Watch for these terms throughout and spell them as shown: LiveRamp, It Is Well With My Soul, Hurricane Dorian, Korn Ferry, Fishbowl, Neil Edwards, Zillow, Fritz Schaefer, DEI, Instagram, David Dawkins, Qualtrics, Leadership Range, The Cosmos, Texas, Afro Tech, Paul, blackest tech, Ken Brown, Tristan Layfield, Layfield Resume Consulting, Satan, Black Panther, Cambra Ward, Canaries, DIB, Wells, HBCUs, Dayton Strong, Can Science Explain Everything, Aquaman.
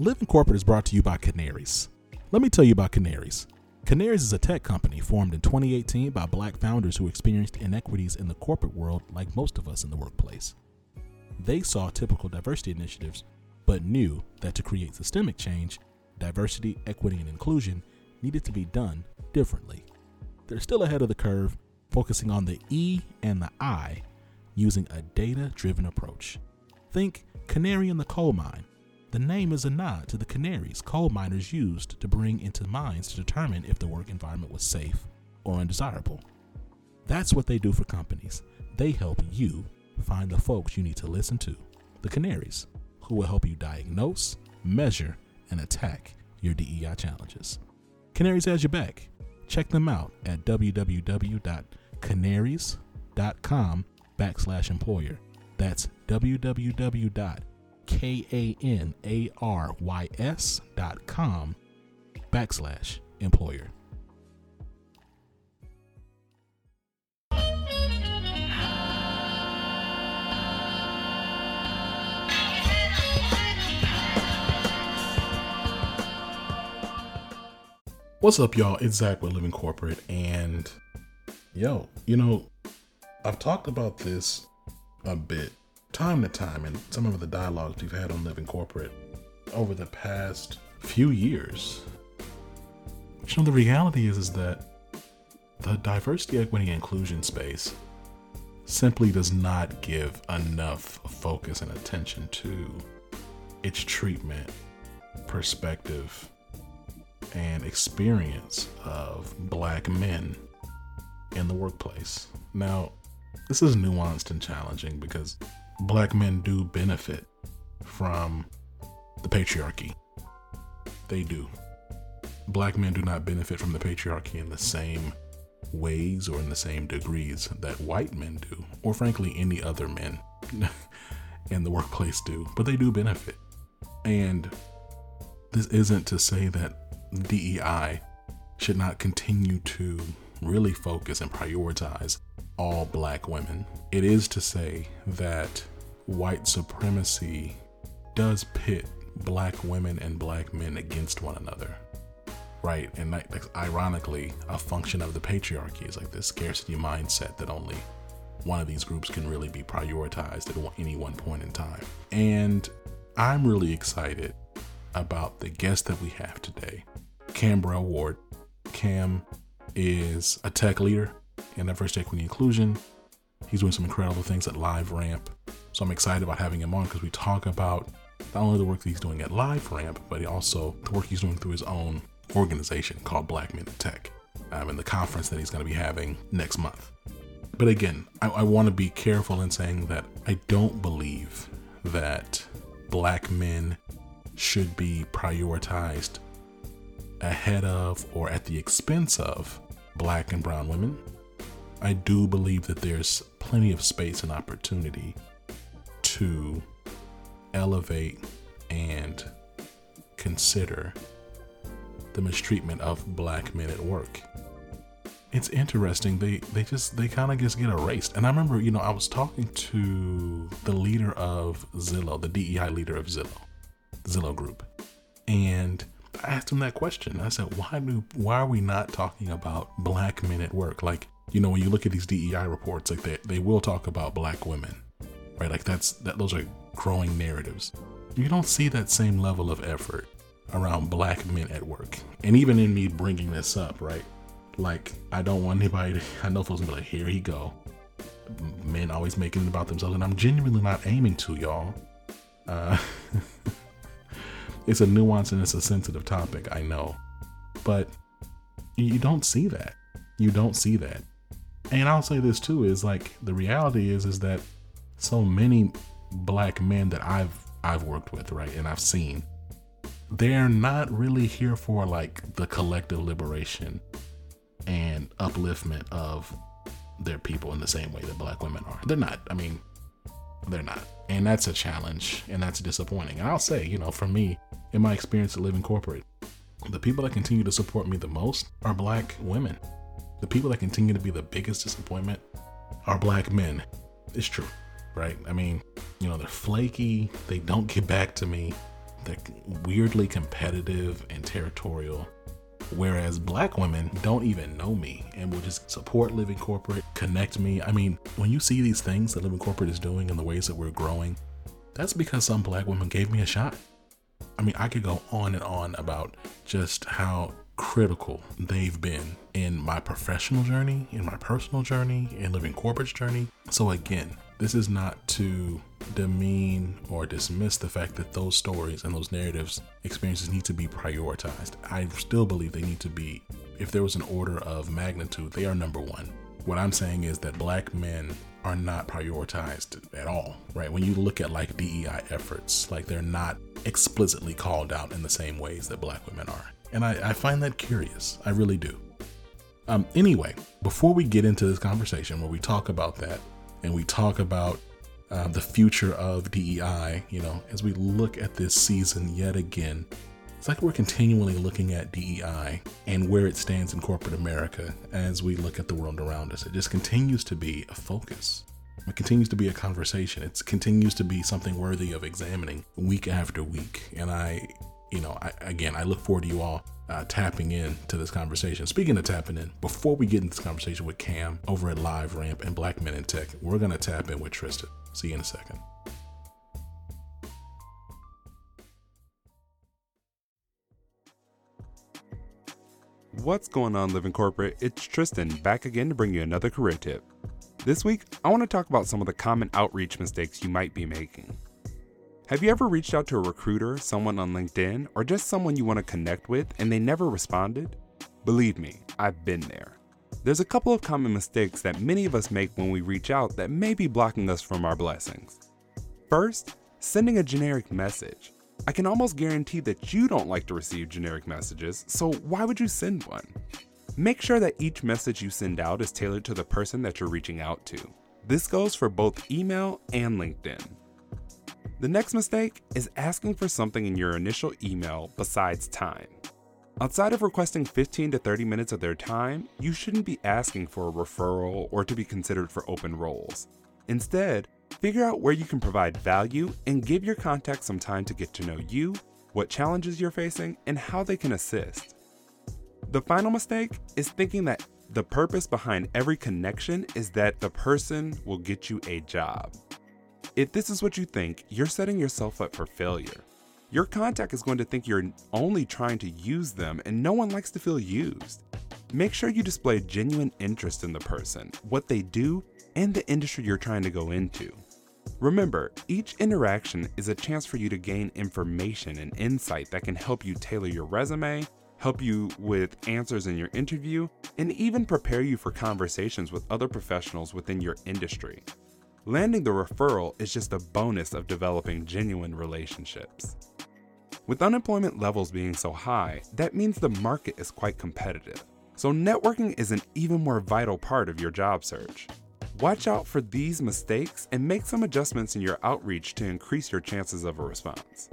Living Corporate is brought to you by Canaries. Let me tell you about Canaries. Canaries is a tech company formed in 2018 by Black founders who experienced inequities in the corporate world like most of us in the workplace. They saw typical diversity initiatives, but knew that to create systemic change, diversity, equity, and inclusion needed to be done differently. They're still ahead of the curve, focusing on the E and the I using a data-driven approach. Think canary in the coal mine. The name is a nod to the canaries coal miners used to bring into mines to determine if the work environment was safe or undesirable. That's what they do for companies. They help you find the folks you need to listen to, the canaries, who will help you diagnose, measure, and attack your DEI challenges. Canaries has your back. Check them out at www.canaries.com/employer. That's www.canaries.com/employer. What's up, y'all? It's Zach with Living Corporate, and I've talked about this a bit time to time in some of the dialogues we've had on Living Corporate over the past few years. You know, the reality is that the diversity, equity, and inclusion space simply does not give enough focus and attention to its treatment, perspective, and experience of Black men in the workplace. Now, this is nuanced and challenging because Black men do benefit from the patriarchy. They do. Black men do not benefit from the patriarchy in the same ways or in the same degrees that white men do, or frankly, any other men in the workplace do, but they do benefit. And this isn't to say that DEI should not continue to really focus and prioritize all Black women. It is to say that white supremacy does pit Black women and Black men against one another, right? And that's ironically a function of the patriarchy. It's like this scarcity mindset that only one of these groups can really be prioritized at any one point in time. And I'm really excited about the guest that we have today, Cambra Ward. Cam is a tech leader in diversity, equity, and inclusion. He's doing some incredible things at LiveRamp. So I'm excited about having him on because we talk about not only the work that he's doing at LiveRamp, but also the work he's doing through his own organization called Black Men in Tech, and the conference that he's going to be having next month. But again, I want to be careful in saying that I don't believe that Black men should be prioritized ahead of or at the expense of Black and brown women. I do believe that there's plenty of space and opportunity to elevate and consider the mistreatment of Black men at work. It's interesting. They kind of just get erased. And I remember, I was talking to the leader of Zillow, the DEI leader of Zillow Group. And I asked him that question. I said, why are we not talking about Black men at work? When you look at these DEI reports, they will talk about Black women, right? Those are growing narratives. You don't see that same level of effort around Black men at work. And even in me bringing this up, right? I don't want anybody to, I know folks will be like, here he go. Men always making it about themselves. And I'm genuinely not aiming to, y'all. It's a nuance and it's a sensitive topic, I know, but you don't see that. And I'll say this too, is the reality is that so many Black men that I've worked with, right? And I've seen, they're not really here for the collective liberation and upliftment of their people in the same way that Black women are. They're not. They're not. And that's a challenge, and that's disappointing. And I'll say, for me, in my experience at Living Corporate, the people that continue to support me the most are Black women. The people that continue to be the biggest disappointment are Black men. It's true, right? They're flaky. They don't get back to me. weirdly competitive and territorial, whereas Black women don't even know me and will just support Living Corporate, connect me. I mean, when you see these things that Living Corporate is doing and the ways that we're growing, that's because some Black women gave me a shot. I mean, I could go on and on about just how critical they've been in my professional journey, in my personal journey, in Living Corporate's journey. So again, this is not to demean or dismiss the fact that those stories and those narratives, experiences need to be prioritized. I still believe they need to be, if there was an order of magnitude, they are number one. What I'm saying is that Black men are not prioritized at all, right? When you look at like DEI efforts, like they're not explicitly called out in the same ways that Black women are. And I find that curious. I really do. Anyway, before we get into this conversation where we talk about that, and we talk about the future of DEI, you know, as we look at this season yet again, it's like we're continually looking at DEI and where it stands in corporate America as we look at the world around us. It just continues to be a focus. It continues to be a conversation. It continues to be something worthy of examining week after week. And I look forward to you all tapping in to this conversation. Speaking of tapping in, before we get into this conversation with Cam over at LiveRamp and Black Men in Tech, we're going to tap in with Tristan. See you in a second. What's going on, Living Corporate? It's Tristan back again to bring you another career tip. This week, I want to talk about some of the common outreach mistakes you might be making. Have you ever reached out to a recruiter, someone on LinkedIn, or just someone you want to connect with and they never responded? Believe me, I've been there. There's a couple of common mistakes that many of us make when we reach out that may be blocking us from our blessings. First, sending a generic message. I can almost guarantee that you don't like to receive generic messages, so why would you send one? Make sure that each message you send out is tailored to the person that you're reaching out to. This goes for both email and LinkedIn. The next mistake is asking for something in your initial email besides time. Outside of requesting 15 to 30 minutes of their time, you shouldn't be asking for a referral or to be considered for open roles. Instead, figure out where you can provide value and give your contacts some time to get to know you, what challenges you're facing, and how they can assist. The final mistake is thinking that the purpose behind every connection is that the person will get you a job. If this is what you think, you're setting yourself up for failure. Your contact is going to think you're only trying to use them, and no one likes to feel used. Make sure you display genuine interest in the person, what they do, and the industry you're trying to go into. Remember, each interaction is a chance for you to gain information and insight that can help you tailor your resume, help you with answers in your interview, and even prepare you for conversations with other professionals within your industry. Landing the referral is just a bonus of developing genuine relationships. With unemployment levels being so high, that means the market is quite competitive. So networking is an even more vital part of your job search. Watch out for these mistakes and make some adjustments in your outreach to increase your chances of a response.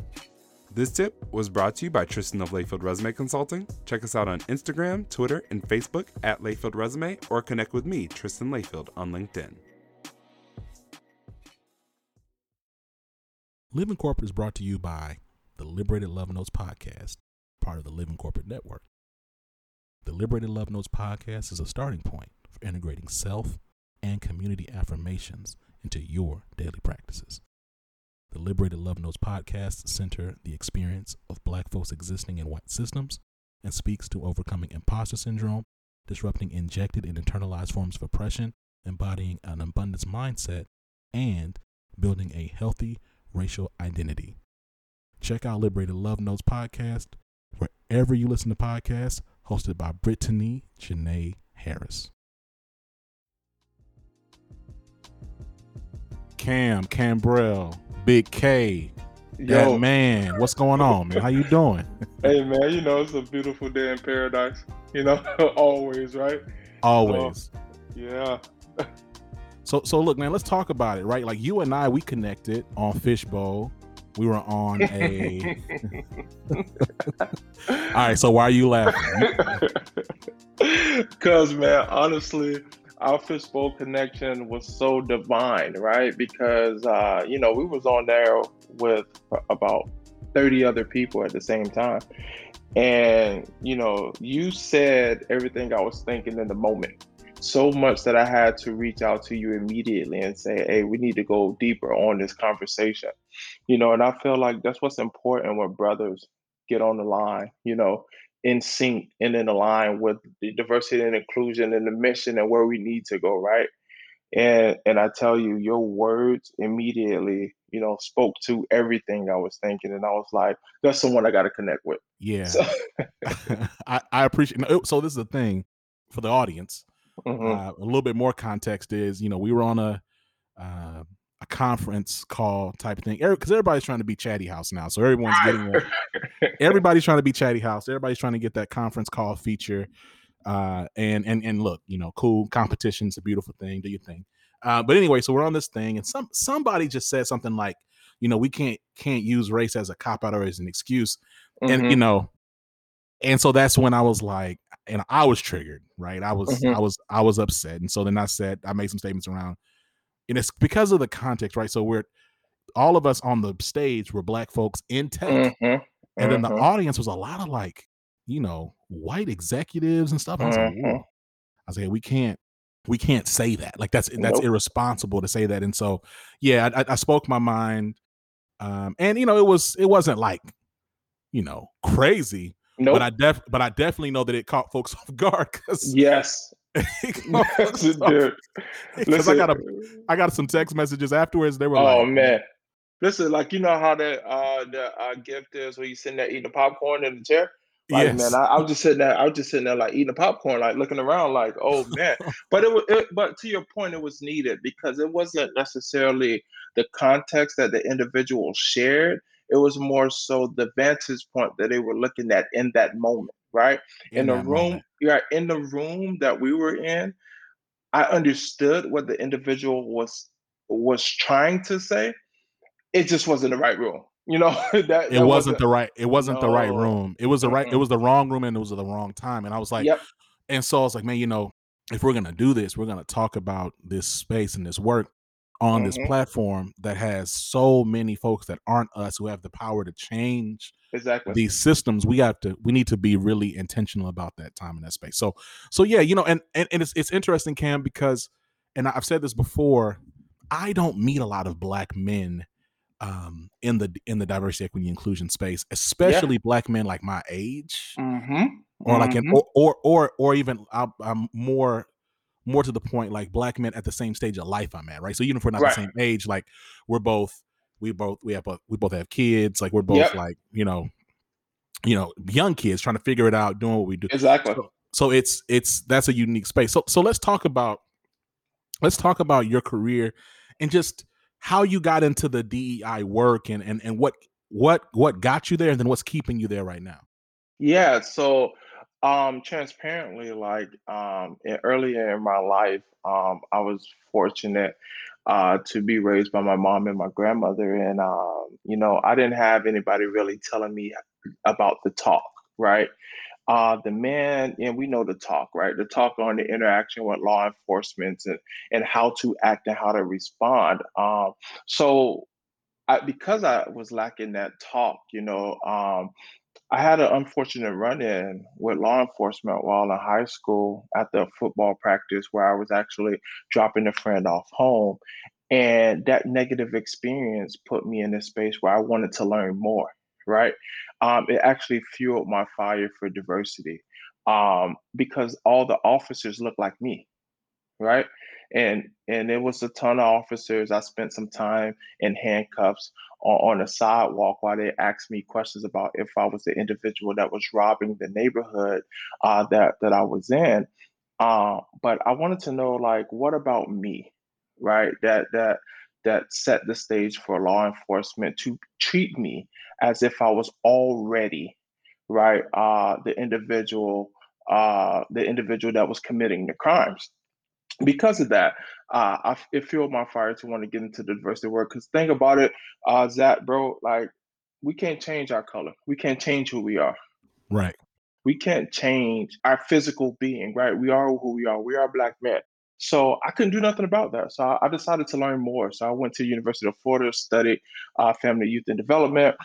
This tip was brought to you by Tristan of Layfield Resume Consulting. Check us out on Instagram, Twitter, and Facebook at Layfield Resume, or connect with me, Tristan Layfield, on LinkedIn. Living Corporate is brought to you by the Liberated Love Notes podcast, part of the Living Corporate Network. The Liberated Love Notes podcast is a starting point for integrating self and community affirmations into your daily practices. The Liberated Love Notes podcast center the experience of Black folks existing in white systems and speaks to overcoming imposter syndrome, disrupting injected and internalized forms of oppression, embodying an abundance mindset, and building a healthy racial identity. Check out Liberated Love Notes podcast wherever you listen to podcasts, hosted by Brittany Janae Harris. Cam, Cambrell, Big K, yo, that man, what's going on, man? How you doing? Hey, man, you know, it's a beautiful day in paradise, you know, always, right? Always. Yeah. So look, man, let's talk about it, right? Like, you and I, we connected on Fishbowl. We were on a... All right, so why are you laughing? Because, man, honestly, our Fishbowl connection was so divine, right? Because, you know, we was on there with about 30 other people at the same time. And, you know, you said everything I was thinking in the moment, so much that I had to reach out to you immediately and say, hey, we need to go deeper on this conversation. You know, and I feel like that's what's important when brothers get on the line, you know, in sync and in line with the diversity and inclusion and the mission and where we need to go, right? And I tell you, your words immediately, you know, spoke to everything I was thinking. And I was like, that's someone I got to connect with. Yeah. So. I appreciate it. So this is the thing for the audience. Mm-hmm. A little bit more context is, you know, we were on a conference call type of thing, because everybody's trying to be Chatty House now. So everyone's getting everybody's trying to be Chatty House. Everybody's trying to get that conference call feature. And look, you know, cool, competition's a beautiful thing. Do your thing. But anyway, so we're on this thing, and somebody just said something like, you know, we can't use race as a cop out or as an excuse. Mm-hmm. And, you know, and so that's when I was like, and I was triggered, right? Mm-hmm. I was upset. And so then I made some statements around, and it's because of the context, right? So all of us on the stage were Black folks in tech. Mm-hmm. And mm-hmm. then the audience was a lot of, like, you know, white executives and stuff. And mm-hmm. I was like, we can't say that. Like, that's irresponsible to say that. And so, yeah, I spoke my mind. And, you know, it wasn't like, you know, crazy. Nope. But I definitely know that it caught folks off guard. Yes. Because I got some text messages afterwards. They were like, "Oh man, listen, like, you know how that the gift is where you sitting there eating the popcorn in the chair." Like, yes. Man, I was just sitting there like eating the popcorn, like looking around, like, "Oh man." But but to your point, it was needed because it wasn't necessarily the context that the individual shared. It was more so the vantage point that they were looking at in that moment, right? In the room that we were in, I understood what the individual was trying to say. It just wasn't the right room, you know. It wasn't the right room. It was the right. Mm-hmm. It was the wrong room, and it was at the wrong time. And I was like, yep. And so I was like, man, you know, if we're gonna do this, we're gonna talk about this space and this work on mm-hmm. this platform that has so many folks that aren't us who have the power to change these systems, we need to be really intentional about that time and that space. So yeah, you know, and it's interesting, Cam, because, and I've said this before, I don't meet a lot of Black men in the diversity, equity, inclusion space, especially Black men like my age, mm-hmm. or like mm-hmm. or even I'm more to the point, like Black men at the same stage of life I'm at, right? So even if we're not the same age, like we both have kids, like we're both like, you know, young kids trying to figure it out, doing what we do. Exactly. So that's a unique space. So let's talk about your career and just how you got into the DEI work and what got you there, and then what's keeping you there right now. Yeah. So transparently, like earlier in my life, I was fortunate to be raised by my mom and my grandmother. And, you know, I didn't have anybody really telling me about the talk, right? The man, and we know the talk, right? The talk on the interaction with law enforcement and how to act and how to respond. Because I was lacking that talk, you know, I had an unfortunate run-in with law enforcement while in high school at the football practice where I was actually dropping a friend off home. And that negative experience put me in a space where I wanted to learn more, right? It actually fueled my fire for diversity because all the officers looked like me, right? And it was a ton of officers. I spent some time in handcuffs on the sidewalk while they asked me questions about if I was the individual that was robbing the neighborhood that I was in. But I wanted to know, like, what about me, right? That set the stage for law enforcement to treat me as if I was already, right, the individual that was committing the crimes. Because of that, it fueled my fire to want to get into the diversity work. Because think about it, Zach, bro, like, we can't change our color. We can't change who we are. Right. We can't change our physical being, right? We are who we are. We are Black men. So I couldn't do nothing about that. So I decided to learn more. So I went to University of Florida, studied family, youth, and development,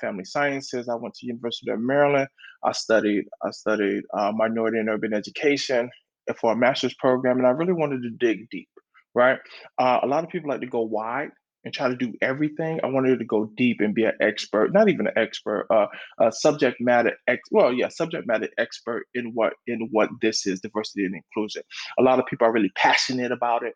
family sciences. I went to University of Maryland. I studied minority and urban education for a master's program, and I really wanted to dig deep, right? A lot of people like to go wide and try to do everything. I wanted to go deep and be an expert, not even an expert, a subject matter, subject matter expert in what this is, diversity and inclusion. A lot of people are really passionate about it,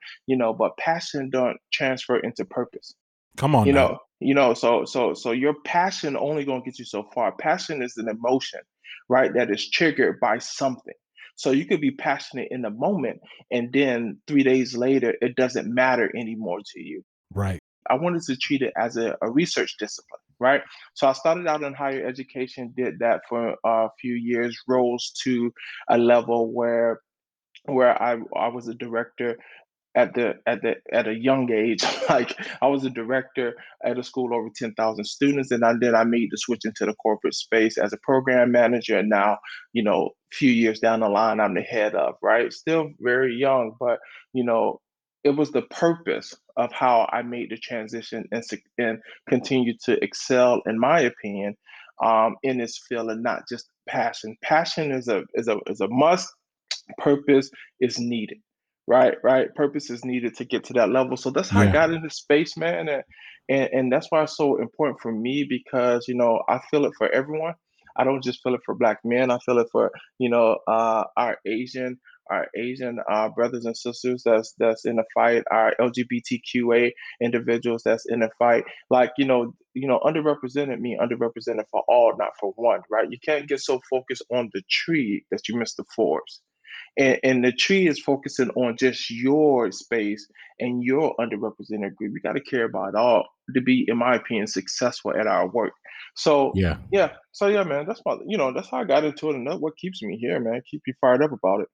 but passion don't transfer into purpose. Come on, so your passion only gonna get you so far. Passion is an emotion, right? That is triggered by something. So you could be passionate in the moment, and then 3 days later, it doesn't matter anymore to you. Right. I wanted to treat it as a research discipline, right? So I started out in higher education, did that for a few years, rose to a level where I was a director at a young age. Like, I was a director at a school over 10,000 students, and then I made the switch into the corporate space as a program manager. And now, a few years down the line, I'm the head of, right? Still very young, but it was the purpose of how I made the transition and continue to excel, in my opinion, in this field, and not just passion. Passion is a must. Purpose is needed, right? Purpose is needed to get to that level. So that's how I got into space, man, and that's why it's so important for me, because I feel it for everyone. I don't just feel it for Black men. I feel it for our Asian brothers and sisters that's in the fight, our LGBTQA individuals that's in the fight, like, underrepresented mean underrepresented for all, not for one, right? You can't get so focused on the tree that you miss the forest. And the tree is focusing on just your space and your underrepresented group. You got to care about all to be, in my opinion, successful at our work. So, man, that's my, that's how I got into it. And that's what keeps me here, man. Keep you fired up about it.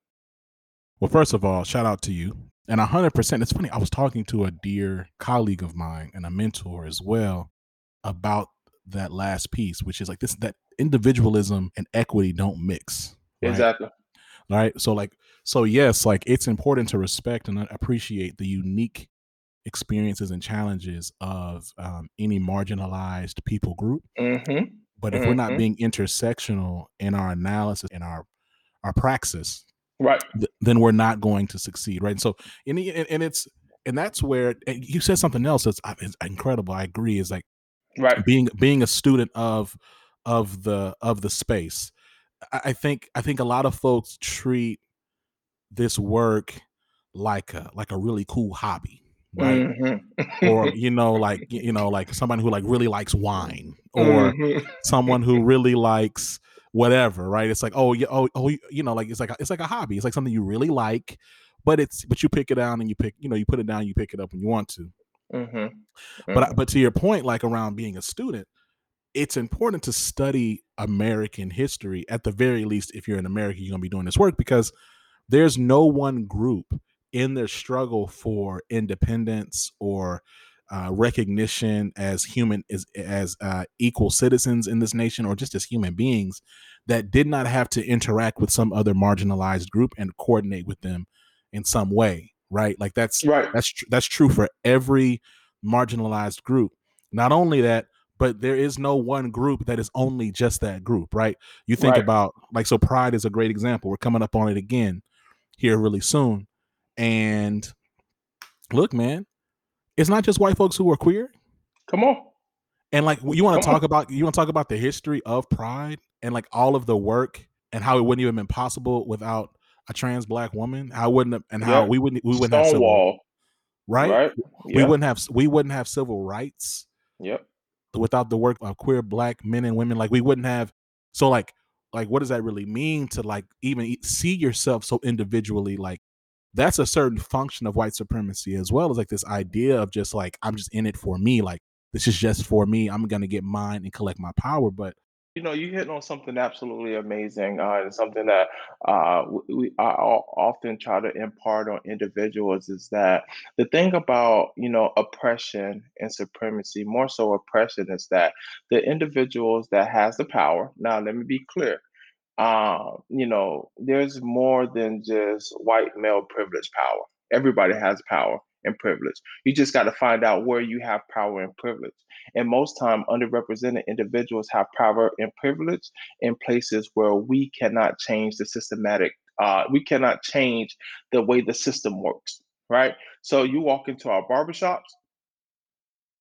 Well, first of all, shout out to you. And 100%, it's funny, I was talking to a dear colleague of mine and a mentor as well about that last piece, which is like this, that individualism and equity don't mix. Right? Exactly. Right. So yes, like, it's important to respect and appreciate the unique experiences and challenges of any marginalized people group. Mm-hmm. But if we're not being intersectional in our analysis and our praxis, right, then we're not going to succeed, right? And so, and that's where, and you said something else that's it's incredible. I agree. Is like, right, being a student of the space. I think a lot of folks treat this work like a really cool hobby, right? Mm-hmm. Or like somebody who like really likes wine, or someone who really likes whatever, right? It's like, it's like a hobby. It's like something you really like, but you pick it down and you put it down, you pick it up when you want to. Mm-hmm. Mm-hmm. But to your point, like around being a student, it's important to study American history, at the very least. If you're in America, you're going to be doing this work, because there's no one group in their struggle for independence or recognition as human, as equal citizens in this nation, or just as human beings, that did not have to interact with some other marginalized group and coordinate with them in some way, right? Like, that's right. That's true for every marginalized group. Not only that, but there is no one group that is only just that group, right? You think about, like, so Pride is a great example. We're coming up on it again here really soon, and look, man, it's not just white folks who are queer. Come on. And like, you want to talk about the history of Pride and like all of the work, and how it wouldn't even been possible without a trans Black woman. How we wouldn't have Stonewall, right? Yeah. We wouldn't have civil rights. Yep. Without the work of queer Black men and women, like, we wouldn't have. So like what does that really mean to like even see yourself so individually? Like, that's a certain function of white supremacy, as well as like this idea of just like, I'm just in it for me. Like, this is just for me. I'm going to get mine and collect my power. But, you hit on something absolutely amazing, and something that I often try to impart on individuals is that the thing about, oppression and supremacy, more so oppression, is that the individuals that has the power. Now, let me be clear. There's more than just white male privilege power, Everybody has power and privilege. You just got to find out where you have power and privilege. And most time, underrepresented individuals have power and privilege in places where we cannot change the systematic, we cannot change the way the system works, right? So you walk into our barbershops,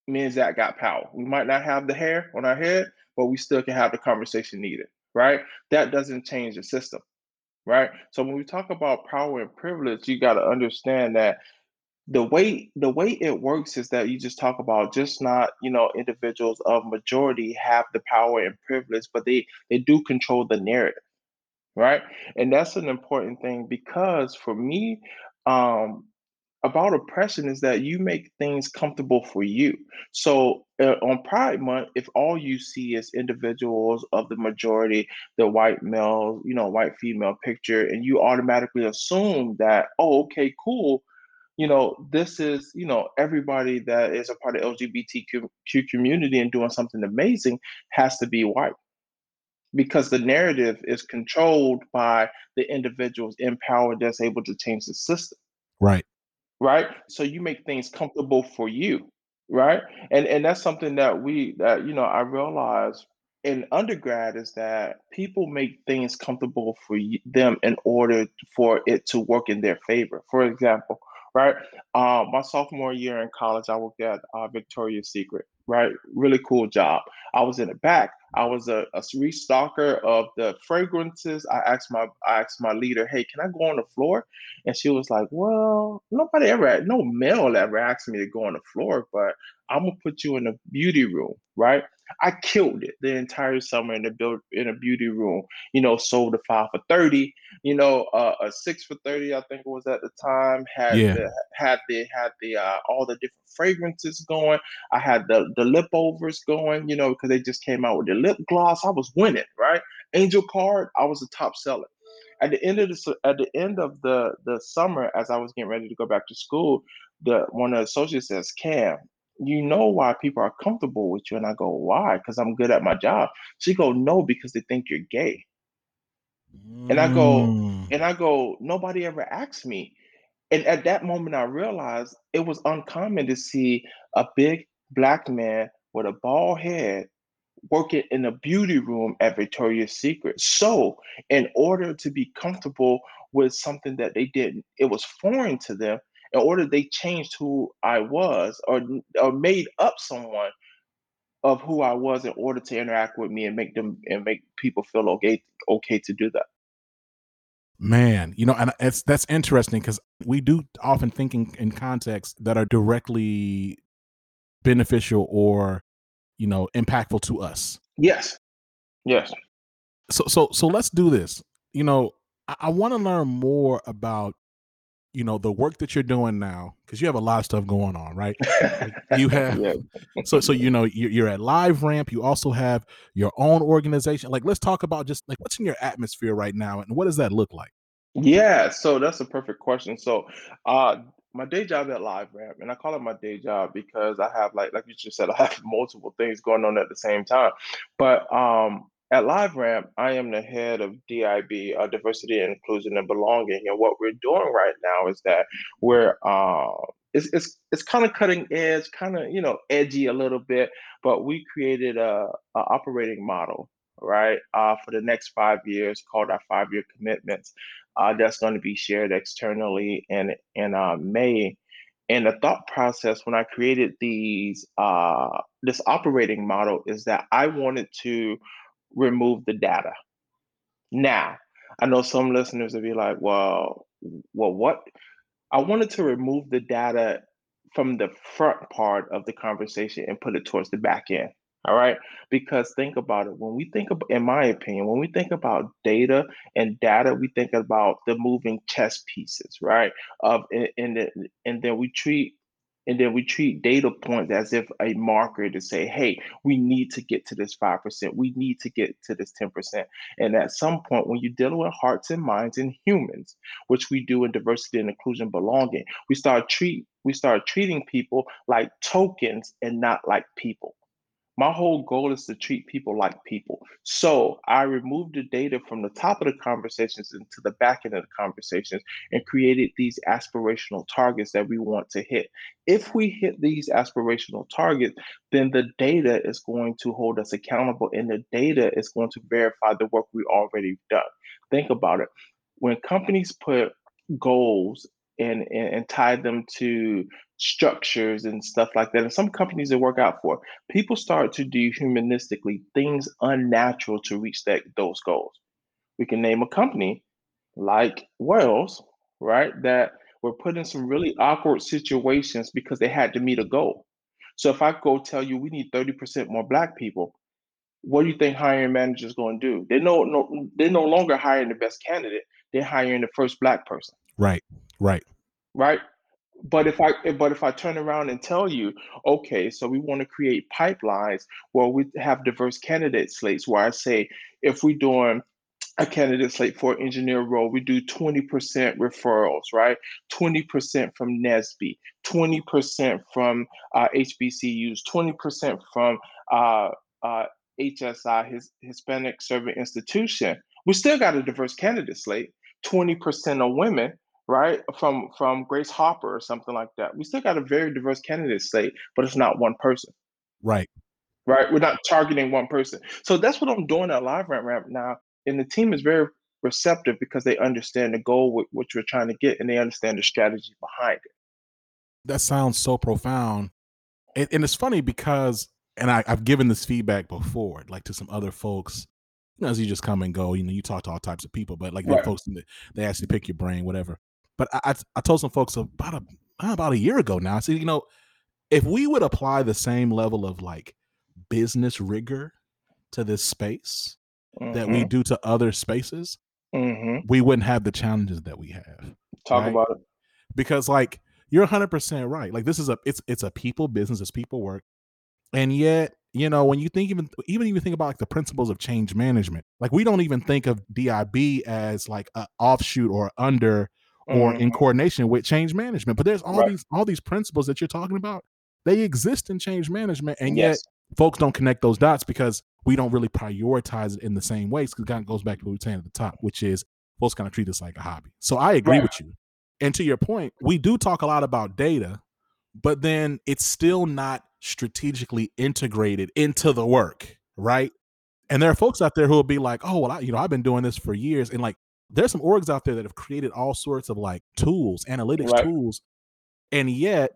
me and Zach got power. We might not have the hair on our head, but we still can have the conversation needed, right? That doesn't change the system, right? So when we talk about power and privilege, you got to understand that the way it works is that you just talk about just not, you know, individuals of majority have the power and privilege, but they do control the narrative, right? And that's an important thing, because for me, about oppression is that you make things comfortable for you. So on Pride Month, if all you see is individuals of the majority, the white male, you know, white female picture, and you automatically assume that, oh, okay, cool, you know, this is, you know, everybody that is a part of the LGBTQ community and doing something amazing has to be white, because the narrative is controlled by the individuals in power that's able to change the system. Right. Right. So you make things comfortable for you. Right. And that's something that I realized in undergrad, is that people make things comfortable for them in order for it to work in their favor. For example, right. My sophomore year in college, I worked at Victoria's Secret. Right. Really cool job. I was in the back. I was a restocker of the fragrances. I asked my leader, hey, can I go on the floor? And she was like, well, no male ever asked me to go on the floor, but I'm going to put you in a beauty room, right? I killed it the entire summer in a beauty room, you know, sold a 5 for $30, you know, a 6 for $30, I think it was at the time, had all the different fragrances going. I had the lip overs going, you know, because they just came out with the lip gloss. I was winning, right? Angel card, I was the top seller. At the end of the summer, as I was getting ready to go back to school, one of the associates says, Cam, you know why people are comfortable with you? And I go, why? Because I'm good at my job. She go, no, because they think you're gay. And I go, nobody ever asked me. And at that moment, I realized it was uncommon to see a big black man with a bald head working in a beauty room at Victoria's Secret. So in order to be comfortable with something that they didn't, it was foreign to them, in order they changed who I was, or made up someone of who I was in order to interact with me and make people feel okay to do that. Man, you know, and that's interesting, because we do often think in contexts that are directly beneficial or, you know, impactful to us. Yes. Yes. So let's do this. You know, I want to learn more about, you know, the work that you're doing now, because you have a lot of stuff going on, right? You have, yeah. so you know, you're at LiveRamp. You also have your own organization. Like, let's talk about just like what's in your atmosphere right now, and what does that look like? Yeah, so that's a perfect question. So, my day job at LiveRamp, and I call it my day job because I have like you just said, I have multiple things going on at the same time. But at LiveRamp, I am the head of DIB, Diversity and Inclusion and Belonging. And what we're doing right now is that we're it's kind of cutting edge, kind of, you know, edgy a little bit, but we created a operating model, right, for the next 5 years called our 5-year commitments. That's going to be shared externally in May. And the thought process when I created these this operating model is that I wanted to remove the data. Now, I know some listeners will be like, well, what? I wanted to remove the data from the front part of the conversation and put it towards the back end. All right. Because think about it. When we think about, in my opinion, when we think about data, we think about the moving chess pieces, right? And then we treat data points as if a marker to say, hey, we need to get to this 5%. We need to get to this 10%. And at some point, when you're dealing with hearts and minds and humans, which we do in diversity and inclusion belonging, we start treating people like tokens and not like people. My whole goal is to treat people like people. So I removed the data from the top of the conversations into the back end of the conversations and created these aspirational targets that we want to hit. If we hit these aspirational targets, then the data is going to hold us accountable, and the data is going to verify the work we already done. Think about it. When companies put goals and tie them to structures and stuff like that, and some companies that work out for, people start to do humanistically things unnatural to reach those goals. We can name a company like Wells, right, that were put in some really awkward situations because they had to meet a goal. So if I go tell you we need 30% more Black people, what do you think hiring managers going to do? They're no longer hiring the best candidate. They're hiring the first Black person. Right. But if I turn around and tell you, okay, so we want to create pipelines where we have diverse candidate slates, where I say, if we're doing a candidate slate for an engineer role, we do 20% referrals, right? 20% from NSBE, 20% from HBCUs, 20% from HSI, Hispanic Serving Institution. We still got a diverse candidate slate, 20% of women, right, from Grace Hopper or something like that. We still got a very diverse candidate slate, but it's not one person. Right. We're not targeting one person. So that's what I'm doing at LiveRamp now. And the team is very receptive because they understand the goal which we're trying to get, and they understand the strategy behind it. That sounds so profound. And it's funny because, and I've given this feedback before, like to some other folks, you know, as you just come and go, you know, you talk to all types of people, but like the folks, they actually pick your brain, whatever. But I told some folks about a year ago now, I said, you know, if we would apply the same level of like business rigor to this space that we do to other spaces, we wouldn't have the challenges that we have. Talk about it. Because like, you're 100% right. Like this is it's a people business, it's people work. And yet, you know, when you think even think about like the principles of change management, like we don't even think of DIB as like an offshoot or under or in coordination with change management. But there's all these principles that you're talking about. They exist in change management. And yet folks don't connect those dots because we don't really prioritize it in the same ways. Because it goes back to what we were saying at the top, which is folks kind of treat this like a hobby. So I agree with you. And to your point, we do talk a lot about data, but then it's still not strategically integrated into the work, right? And there are folks out there who will be like, oh, well, I've been doing this for years. And like, there's some orgs out there that have created all sorts of like tools, analytics tools, and yet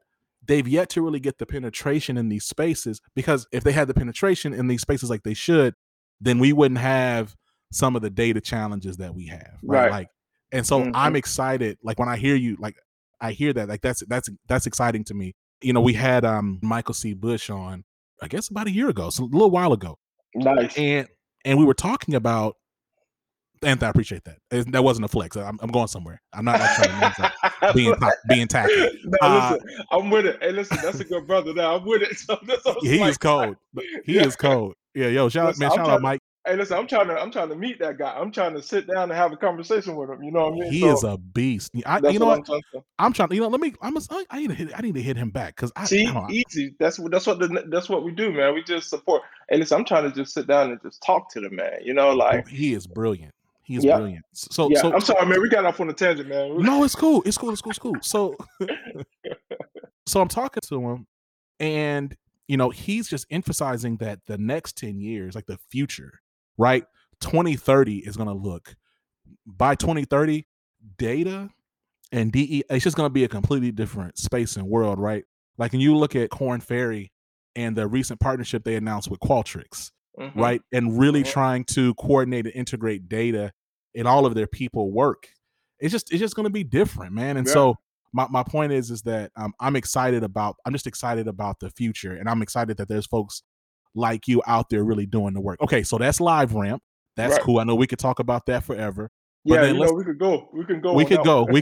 they've yet to really get the penetration in these spaces, because if they had the penetration in these spaces like they should, then we wouldn't have some of the data challenges that we have. Right. Like, and so I'm excited. Like when I hear you, like I hear that, like that's exciting to me. You know, we had Michael C. Bush on, I guess about a year ago, so a little while ago. Nice. And we were talking about, and I appreciate that. That wasn't a flex. I'm going somewhere. I'm not trying to being tacky. No, listen, I'm with it. Hey, listen, that's a good brother. Now I'm with it. So he is cold. He is cold. Yeah, yo, shout out, Mike. Hey, listen, I'm trying to meet that guy. I'm trying to sit down and have a conversation with him. You know what I mean? He is a beast. I need to hit him back because easy. That's what we do, man. We just support. Hey, listen, I'm trying to just sit down and just talk to the man. You know, like he is brilliant. He is brilliant. So I'm sorry, man. We got off on a tangent, man. No, it's cool. It's cool. So I'm talking to him, and you know, he's just emphasizing that the next 10 years, like the future. Right. 2030 is going to look, by 2030, data and DE, it's just going to be a completely different space and world. Right. Like when you look at Korn Ferry and the recent partnership they announced with Qualtrics. Right. And really trying to coordinate and integrate data in all of their people work. It's just going to be different, man. And so my point is that I'm just excited about the future. And I'm excited that there's folks like you out there really doing the work. Okay, so that's LiveRamp. That's cool. I know we could talk about that forever. But yeah, you know, we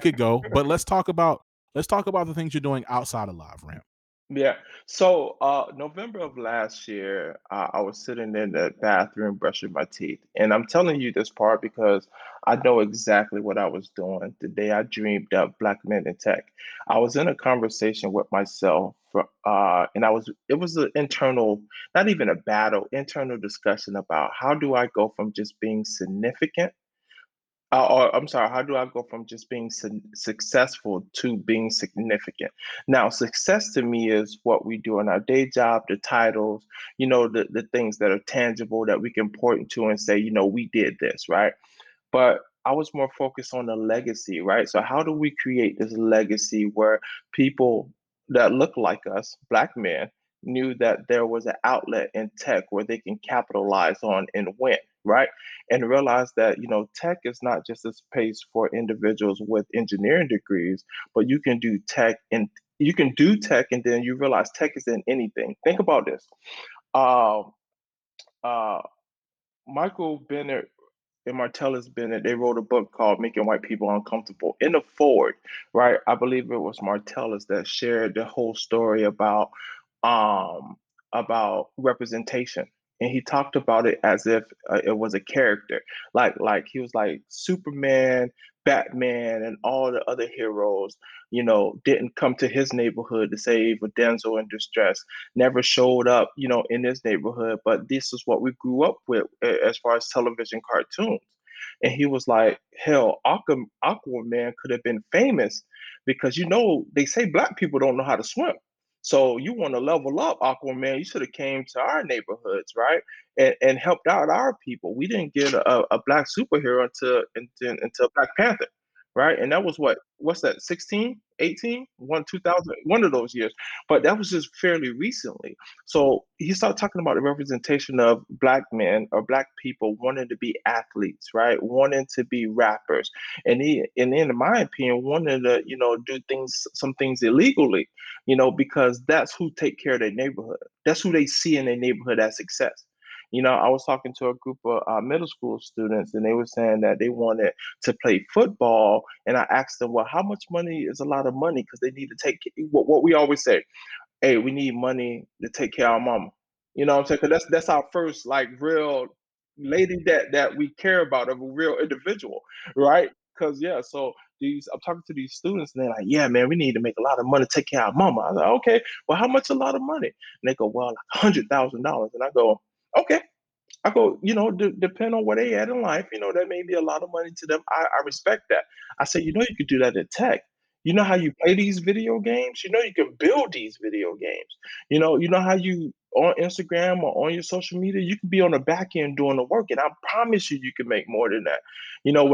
could go. But let's talk about the things you're doing outside of LiveRamp. Yeah. So November of last year, I was sitting in the bathroom brushing my teeth. And I'm telling you this part because I know exactly what I was doing the day I dreamed up Black Men in Tech. I was in a conversation with myself, and it was an internal, not even a battle, internal discussion about how do I go from just being significant how do I go from just being successful to being significant? Now, success to me is what we do in our day job, the titles, you know, the things that are tangible that we can point to and say, you know, we did this, right? But I was more focused on the legacy, right? So how do we create this legacy where people that look like us, Black men, knew that there was an outlet in tech where they can capitalize on and win, right? And realize that, you know, tech is not just a space for individuals with engineering degrees, but you can do tech and you can do tech, and then you realize tech is in anything. Think about this. Michael Bennett and Martellus Bennett, they wrote a book called Making White People Uncomfortable. In the forward, right? I believe it was Martellus that shared the whole story about representation. And he talked about it as if it was a character, like he was like Superman, Batman, and all the other heroes, you know, didn't come to his neighborhood to save a damsel in distress, never showed up, you know, in his neighborhood. But this is what we grew up with as far as television cartoons. And he was like, hell, Aquaman could have been famous because, you know, they say Black people don't know how to swim. So you want to level up, Aquaman, you should have came to our neighborhoods, right? And helped out our people. We didn't get a Black superhero until Black Panther, right? And that was what's that, 16, 18, 2000, one of those years. But that was just fairly recently. So he started talking about the representation of Black men or Black people wanting to be athletes, right? Wanting to be rappers. And then in my opinion, wanting to, you know, do some things illegally, you know, because that's who take care of their neighborhood. That's who they see in their neighborhood as success. You know, I was talking to a group of middle school students, and they were saying that they wanted to play football. And I asked them, well, how much money is a lot of money? Because they need to take what we always say, hey, we need money to take care of our mama. You know what I'm saying? Because that's our first, like, real lady that we care about, of a real individual, right? Because, yeah, so I'm talking to these students, and they're like, yeah, man, we need to make a lot of money to take care of our mama. I was like, okay, well, how much a lot of money? And they go, well, like $100,000. And I go, okay. I go, you know, depend on where they at in life. You know, that may be a lot of money to them. I respect that. I say, you know, you could do that in tech. You know how you play these video games? You know, you can build these video games. You know how you on Instagram or on your social media, you can be on the back end doing the work. And I promise you, you can make more than that, you know,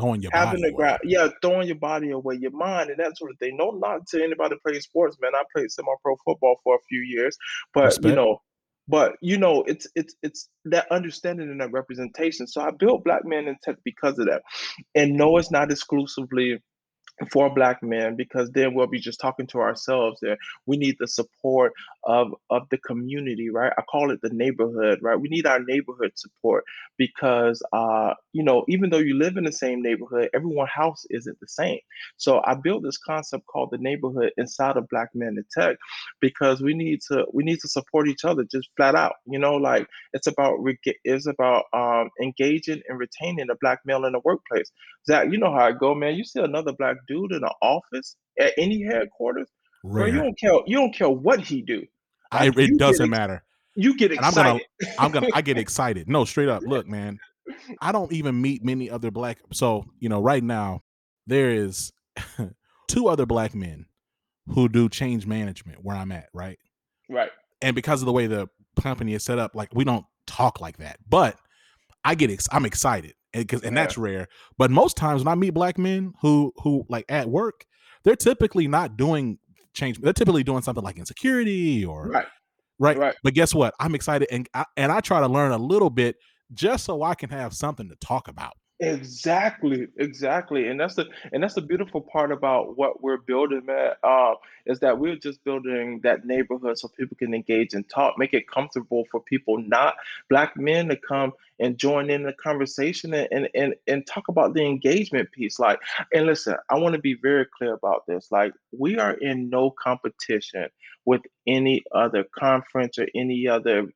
throwing your body away, your mind, and that sort of thing. No knock to anybody playing sports, man. I played semi-pro football for a few years, but respect. You know, it's that understanding and that representation. So I built Black Men in Tech because of that, and no, it's not exclusively for Black men, because then we'll be just talking to ourselves there. We need the support of the community, right? I call it the neighborhood, right? We need our neighborhood support because, you know, even though you live in the same neighborhood, everyone's house isn't the same. So I built this concept called the neighborhood inside of Black Men in Tech because we need to support each other just flat out. You know, like it's about engaging and retaining a Black male in the workplace. Zach, you know how I go, man. You see another Black dude in an office at any headquarters, bro, you don't care what he do. Like, it doesn't matter. You get excited. I get excited. No, straight up. Look, man, I don't even meet many other Black. So, you know, right now there is 2 other Black men who do change management where I'm at. Right. Right. And because of the way the company is set up, like we don't talk like that, but I'm excited. And that's rare. But most times when I meet Black men who like at work, they're typically not doing change. They're typically doing something like insecurity or right. But guess what? I'm excited. And I try to learn a little bit just so I can have something to talk about. Exactly. And that's the beautiful part about what we're building, man, is that we're just building that neighborhood so people can engage and talk, make it comfortable for people, not Black men, to come and join in the conversation and talk about the engagement piece. Like, and listen, I want to be very clear about this. Like, we are in no competition with any other conference or any other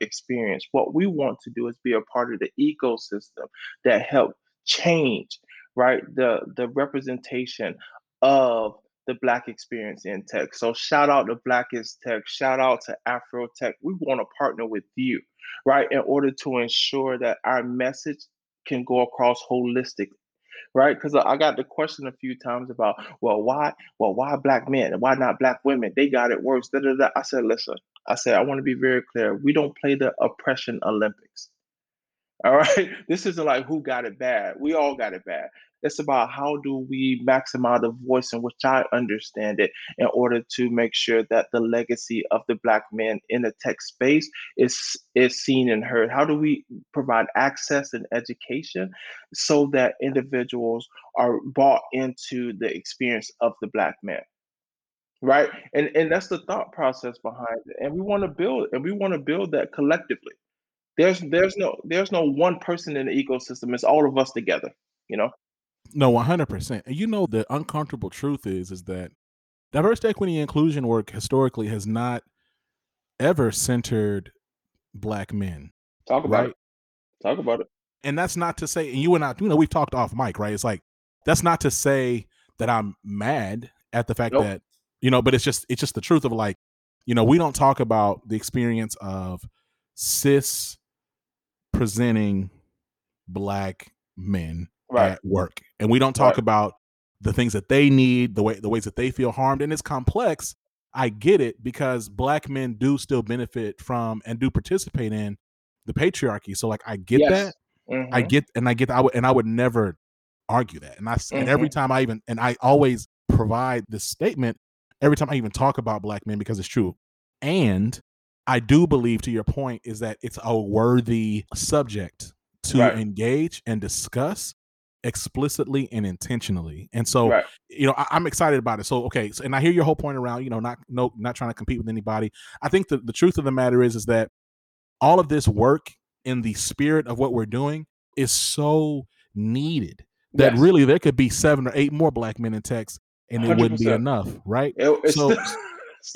experience. What we want to do is be a part of the ecosystem that help change, right, the representation of the Black experience in tech. So shout out to Blackest Tech, shout out to Afro Tech. We want to partner with you, right, in order to ensure that our message can go across holistically, right? Because I got the question a few times about, well, why Black men? Why not Black women? They got it worse. Da, da, da. I said, listen, I want to be very clear. We don't play the oppression Olympics. All right. This isn't like who got it bad. We all got it bad. It's about how do we maximize the voice in which I understand it in order to make sure that the legacy of the Black men in the tech space is seen and heard. How do we provide access and education so that individuals are bought into the experience of the Black man? Right. And that's the thought process behind it. And we want to build that collectively. There's no one person in the ecosystem. It's all of us together, you know? No, 100%. And you know, the uncomfortable truth is that diversity, equity, and inclusion work historically has not ever centered Black men. Talk about it. And that's not to say, and you and I, you know, we've talked off mic, right? It's like, that's not to say that I'm mad at the fact that, you know, but it's just the truth of, like, you know, we don't talk about the experience of cis presenting Black men at work, and we don't talk about the things that they need, the ways that they feel harmed. And it's complex, I get it, because Black men do still benefit from and do participate in the patriarchy. So, like, I get that. Mm-hmm. I would never argue that, and I mm-hmm. and every time I always provide this statement every time I even talk about Black men, because it's true. And I do believe, to your point, is that it's a worthy subject to engage and discuss explicitly and intentionally. And so, you know, I'm excited about it. So, okay. So, and I hear your whole point around, you know, not trying to compete with anybody. I think the truth of the matter is that all of this work in the spirit of what we're doing is so needed that really there could be 7 or 8 more Black men in tech, and it 100%. Wouldn't be enough. Right.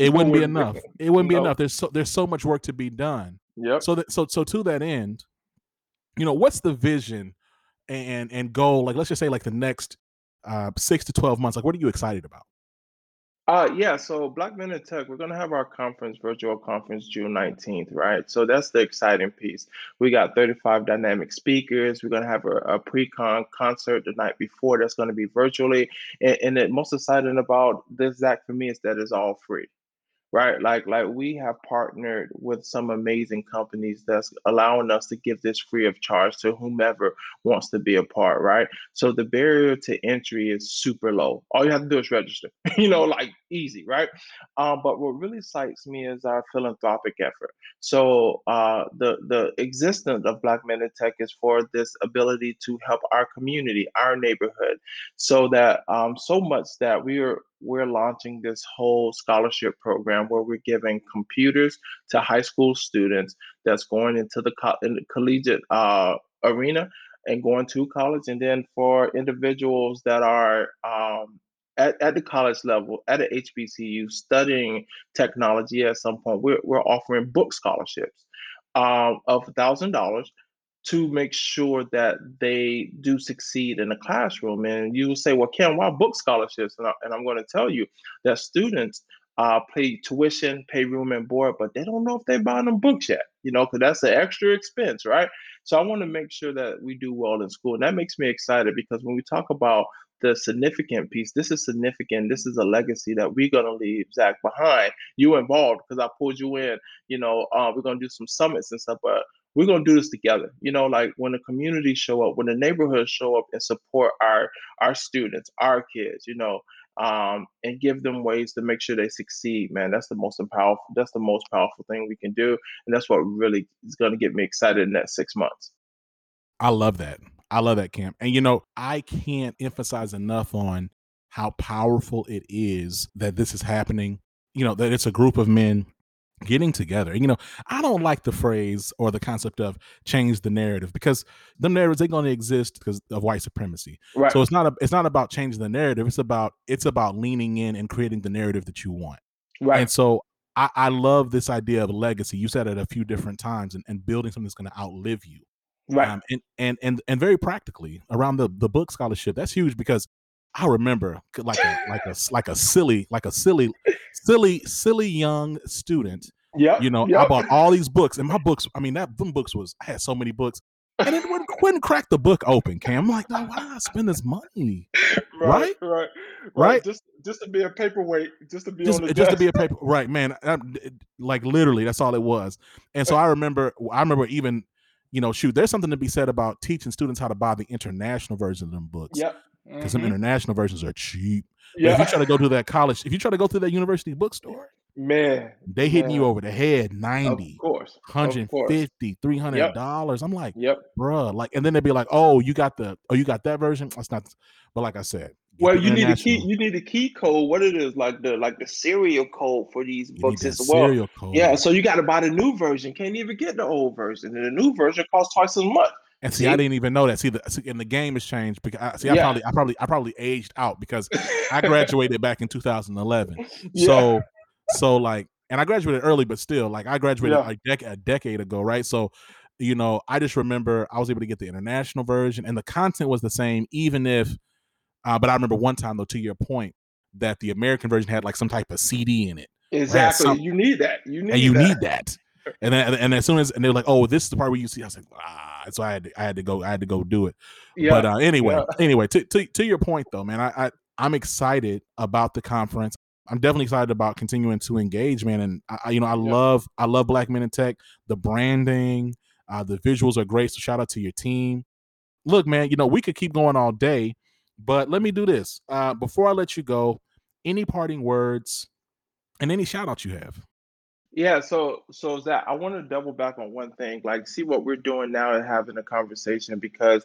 It wouldn't be enough. There's so much work to be done. Yep. So to that end, you know, what's the vision and goal? Like, let's just say, like, the next 6 to 12 months. Like, what are you excited about? So Black Men in Tech, we're going to have our conference, virtual conference, June 19th, right? So that's the exciting piece. We got 35 dynamic speakers. We're going to have a pre-con concert the night before that's going to be virtually. And the most exciting about this, Zach, for me, is that it's all free. Right. Like we have partnered with some amazing companies that's allowing us to give this free of charge to whomever wants to be a part. Right. So the barrier to entry is super low. All you have to do is register, you know, like, easy. Right. But what really excites me is our philanthropic effort. So the existence of Black Men in Tech is for this ability to help our community, our neighborhood, so that so much that we're launching this whole scholarship program where we're giving computers to high school students that's going into the collegiate arena and going to college. And then for individuals that are at the college level, at an HBCU, studying technology at some point, we're offering book scholarships of $1,000 to make sure that they do succeed in the classroom. And you will say, well, Ken, why book scholarships? And I'm going to tell you that students pay tuition, pay room and board, but they don't know if they're buying them books yet, you know, because that's an extra expense, right? So I want to make sure that we do well in school. And that makes me excited, because when we talk about the significant piece, this is significant. This is a legacy that we're going to leave, Zach, behind. You involved, because I pulled you in, you know, we're going to do some summits and stuff, but we're going to do this together. You know, like, when the community show up, when the neighborhoods show up and support our students, our kids, you know, and give them ways to make sure they succeed, man, that's the most powerful thing we can do. And that's what really is going to get me excited in that 6 months. I love that, Cam. And, you know, I can't emphasize enough on how powerful it is that this is happening, you know, that it's a group of men getting together. You know, I don't like the phrase or the concept of change the narrative, because the narratives, they're going to exist because of white supremacy. Right. So it's not about changing the narrative. It's about leaning in and creating the narrative that you want. Right. And so I love this idea of legacy. You said it a few different times, and building something that's going to outlive you. Right. And very practically around the book scholarship, that's huge, because I remember like a silly young student. Yeah. You know, yep. I bought all these books, and my books, I mean, I had so many books, and it wouldn't crack the book open, Cam. I'm like, no, why did I spend this money? Right. Just to be a paperweight, right, man. Like literally, that's all it was. And so I remember even, you know, shoot, there's something to be said about teaching students how to buy the international version of them books. Yep. Because some international versions are cheap. Yeah. If you try to go to that college, if you try to go through that university bookstore, man, they hitting you over the head, $90, of course, $150, $300. Yep. I'm like, yep, bruh. Like, and then they'd be like, you got that version. That's not. But like I said, well, you need a key code. What it is, like the serial code for these books as well. Code. Yeah. So you got to buy the new version. Can't even get the old version, and the new version costs twice as much. And see, I didn't even know that. And the game has changed, because I probably aged out, because I graduated back in 2011. Yeah. So like, and I graduated early, but still, like, I graduated a decade ago, right? So, you know, I just remember I was able to get the international version, and the content was the same, even if. But I remember one time, though, to your point, that the American version had like some type of CD in it. Exactly, right? You need that. And as soon as, and they're like, oh, this is the part where you see, I was like, ah, so I had to go do it. Yeah. But anyway, to your point though, man, I'm excited about the conference. I'm definitely excited about continuing to engage, man. And I love Black Men in Tech, the branding, the visuals are great. So shout out to your team. Look, man, you know, we could keep going all day, but let me do this. Before I let you go, any parting words and any shout out you have? Yeah, so Zach, I want to double back on one thing, like see what we're doing now and having a conversation, because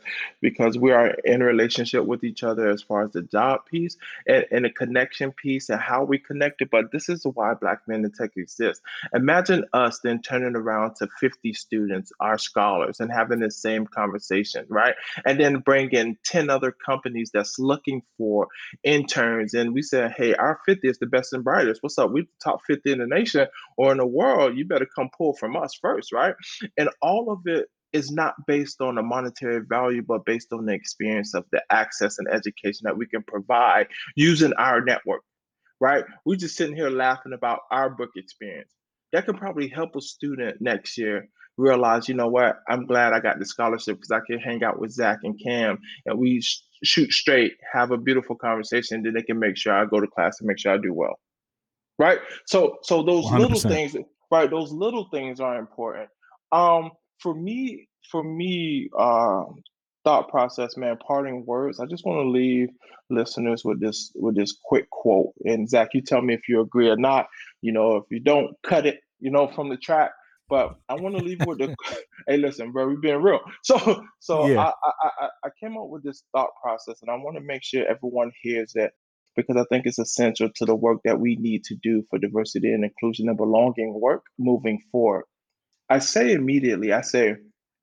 we are in a relationship with each other as far as the job piece and the connection piece and how we connected. But this is why Black Men in Tech exists. Imagine us then turning around to 50 students, our scholars, and having the same conversation, right? And then bring in 10 other companies that's looking for interns. And we said, hey, our 50 is the best and brightest. What's up? We're the top 50 in the nation or in the world. You better come pull from us first, right? And all of it is not based on a monetary value, but based on the experience of the access and education that we can provide using our network, right? We're just sitting here laughing about our book experience. That can probably help a student next year realize, you know what, I'm glad I got the scholarship because I can hang out with Zach and Cam and we shoot straight, have a beautiful conversation, then they can make sure I go to class and make sure I do well. Right. So those 100%. Little things, right. Those little things are important. For me, thought process, man, parting words. I just want to leave listeners with this quick quote. And Zach, you tell me if you agree or not, you know, if you don't cut it, you know, from the track, but I want to leave with the, hey, listen, bro, we've been real. So yeah. I came up with this thought process and I want to make sure everyone hears that, because I think it's essential to the work that we need to do for diversity and inclusion and belonging work moving forward. I say a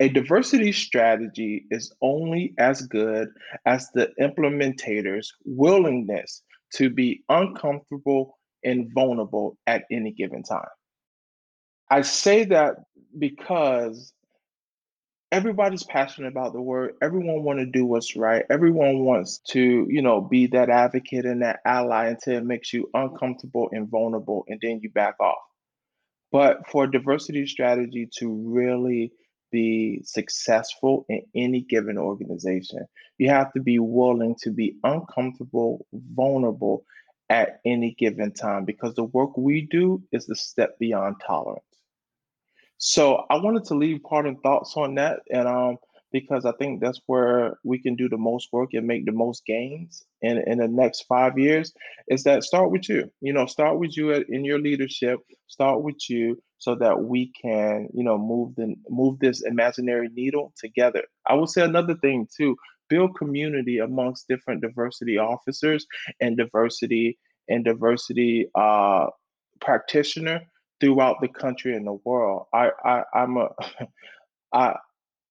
diversity strategy is only as good as the implementators' willingness to be uncomfortable and vulnerable at any given time. I say that because everybody's passionate about the word. Everyone want to do what's right. Everyone wants to, you know, be that advocate and that ally until it makes you uncomfortable and vulnerable, and then you back off. But for a diversity strategy to really be successful in any given organization, you have to be willing to be uncomfortable, vulnerable at any given time, because the work we do is the step beyond tolerance. So I wanted to leave parting thoughts on that, and because I think that's where we can do the most work and make the most gains in the next 5 years, is that start with you. You know, start with you in your leadership, start with you, so that we can, you know, move this imaginary needle together. I will say another thing too, build community amongst different diversity officers and diversity practitioner, throughout the country and the world. I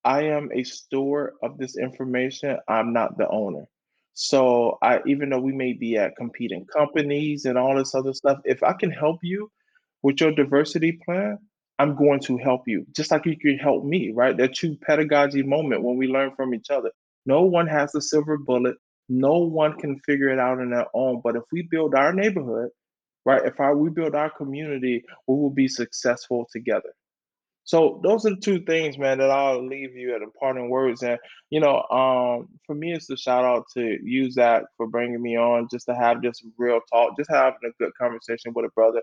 am a steward of this information. I'm not the owner. So even though we may be at competing companies and all this other stuff, if I can help you with your diversity plan, I'm going to help you, just like you can help me, right? That true pedagogy moment when we learn from each other. No one has a silver bullet. No one can figure it out on their own. But if we build our neighborhood, right, we build our community, we will be successful together. So those are the two things, man, that I'll leave you at a parting words. And, you know, for me, it's the shout out to you, Zach, for bringing me on just to have this real talk, just having a good conversation with a brother.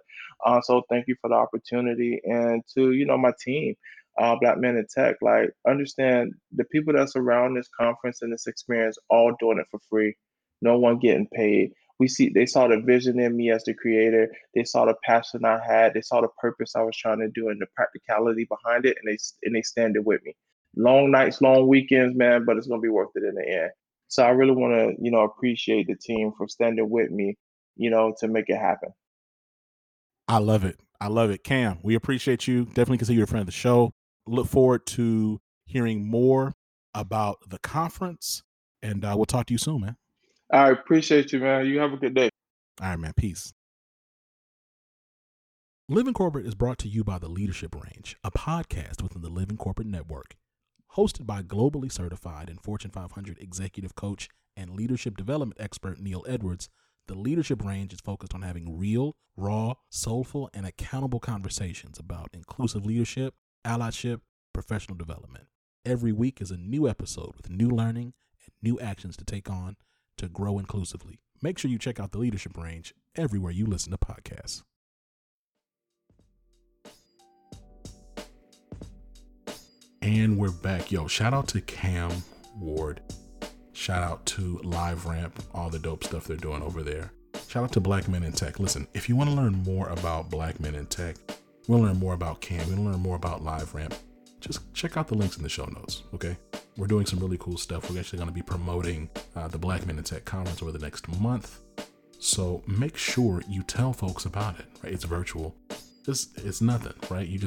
So thank you for the opportunity. And to, you know, my team, Black Men in Tech, like, understand the people that's around this conference and this experience all doing it for free. No one getting paid. They saw the vision in me as the creator. They saw the passion I had. They saw the purpose I was trying to do and the practicality behind it, and they stand it with me. Long nights, long weekends, man, but it's gonna be worth it in the end. So I really want to, you know, appreciate the team for standing with me, you know, to make it happen. I love it. I love it, Cam. We appreciate you. Definitely consider you a friend of the show. Look forward to hearing more about the conference, and we'll talk to you soon, man. I appreciate you, man. You have a good day. All right, man. Peace. Living Corporate is brought to you by The Leadership Range, a podcast within the Living Corporate Network, hosted by globally certified and Fortune 500 executive coach and leadership development expert Neil Edwards. The Leadership Range is focused on having real, raw, soulful, and accountable conversations about inclusive leadership, allyship, professional development. Every week is a new episode with new learning and new actions to take on to grow inclusively. Make sure you check out The Leadership Range everywhere you listen to podcasts. And we're back. Yo, shout out to Cam Ward. Shout out to LiveRamp, all the dope stuff they're doing over there. Shout out to Black Men in Tech. Listen, if you want to learn more about Black Men in Tech, we'll learn more about Cam, we'll learn more about LiveRamp, just check out the links in the show notes, okay? We're doing some really cool stuff. We're actually going to be promoting the Black Men in Tech Conference over the next month. So make sure you tell folks about it, right? It's virtual. It's nothing, right? You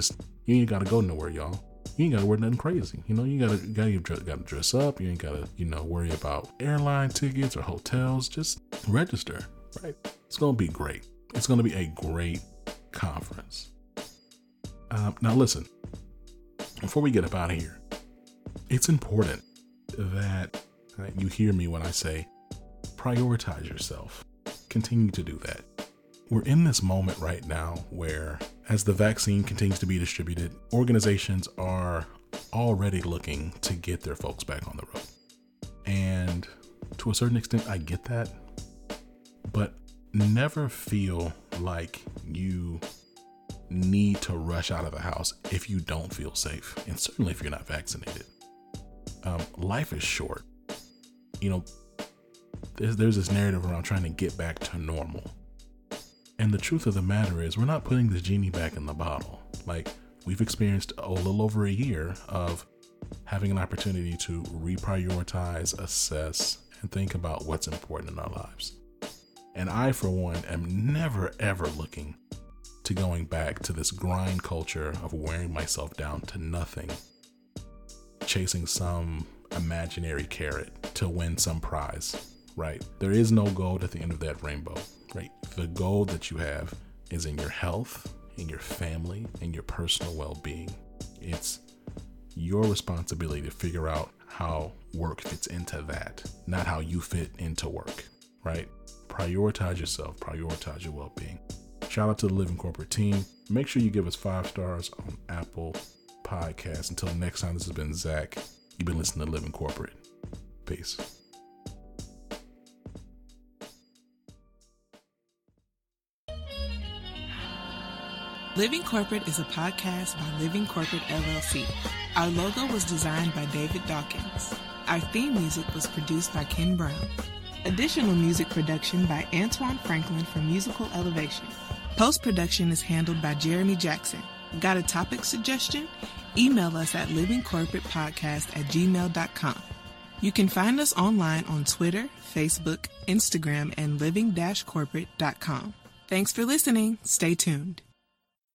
ain't got to go nowhere, y'all. You ain't got to wear nothing crazy. You know, you got to dress up. You ain't got to, you know, worry about airline tickets or hotels. Just register, right? It's going to be great. It's going to be a great conference. Now, listen, before we get up out of here, it's important that you hear me when I say prioritize yourself. Continue to do that. We're in this moment right now where, as the vaccine continues to be distributed, organizations are already looking to get their folks back on the road. And to a certain extent, I get that. But never feel like you need to rush out of the house if you don't feel safe, and certainly if you're not vaccinated. Life is short. You know, there's this narrative around trying to get back to normal. And the truth of the matter is, we're not putting this genie back in the bottle. Like, we've experienced a little over a year of having an opportunity to reprioritize, assess, and think about what's important in our lives. And I, for one, am never, ever looking to going back to this grind culture of wearing myself down to nothing, chasing some imaginary carrot to win some prize, right? There is no gold at the end of that rainbow, right? The gold that you have is in your health, in your family, in your personal well-being. It's your responsibility to figure out how work fits into that, not how you fit into work, right? Prioritize yourself, prioritize your well-being. Shout out to the Living Corporate team. Make sure you give us 5 stars on Apple Podcast. Until next time, this has been Zach. You've been listening to Living Corporate. Peace. Living Corporate is a podcast by Living Corporate LLC. Our logo was designed by David Dawkins. Our theme music was produced by Ken Brown. Additional music production by Antoine Franklin for Musical Elevation. Post-production is handled by Jeremy Jackson. Got a topic suggestion? Email us at livingcorporatepodcast@gmail.com. You can find us online on Twitter, Facebook, Instagram, and living-corporate.com. Thanks for listening. Stay tuned.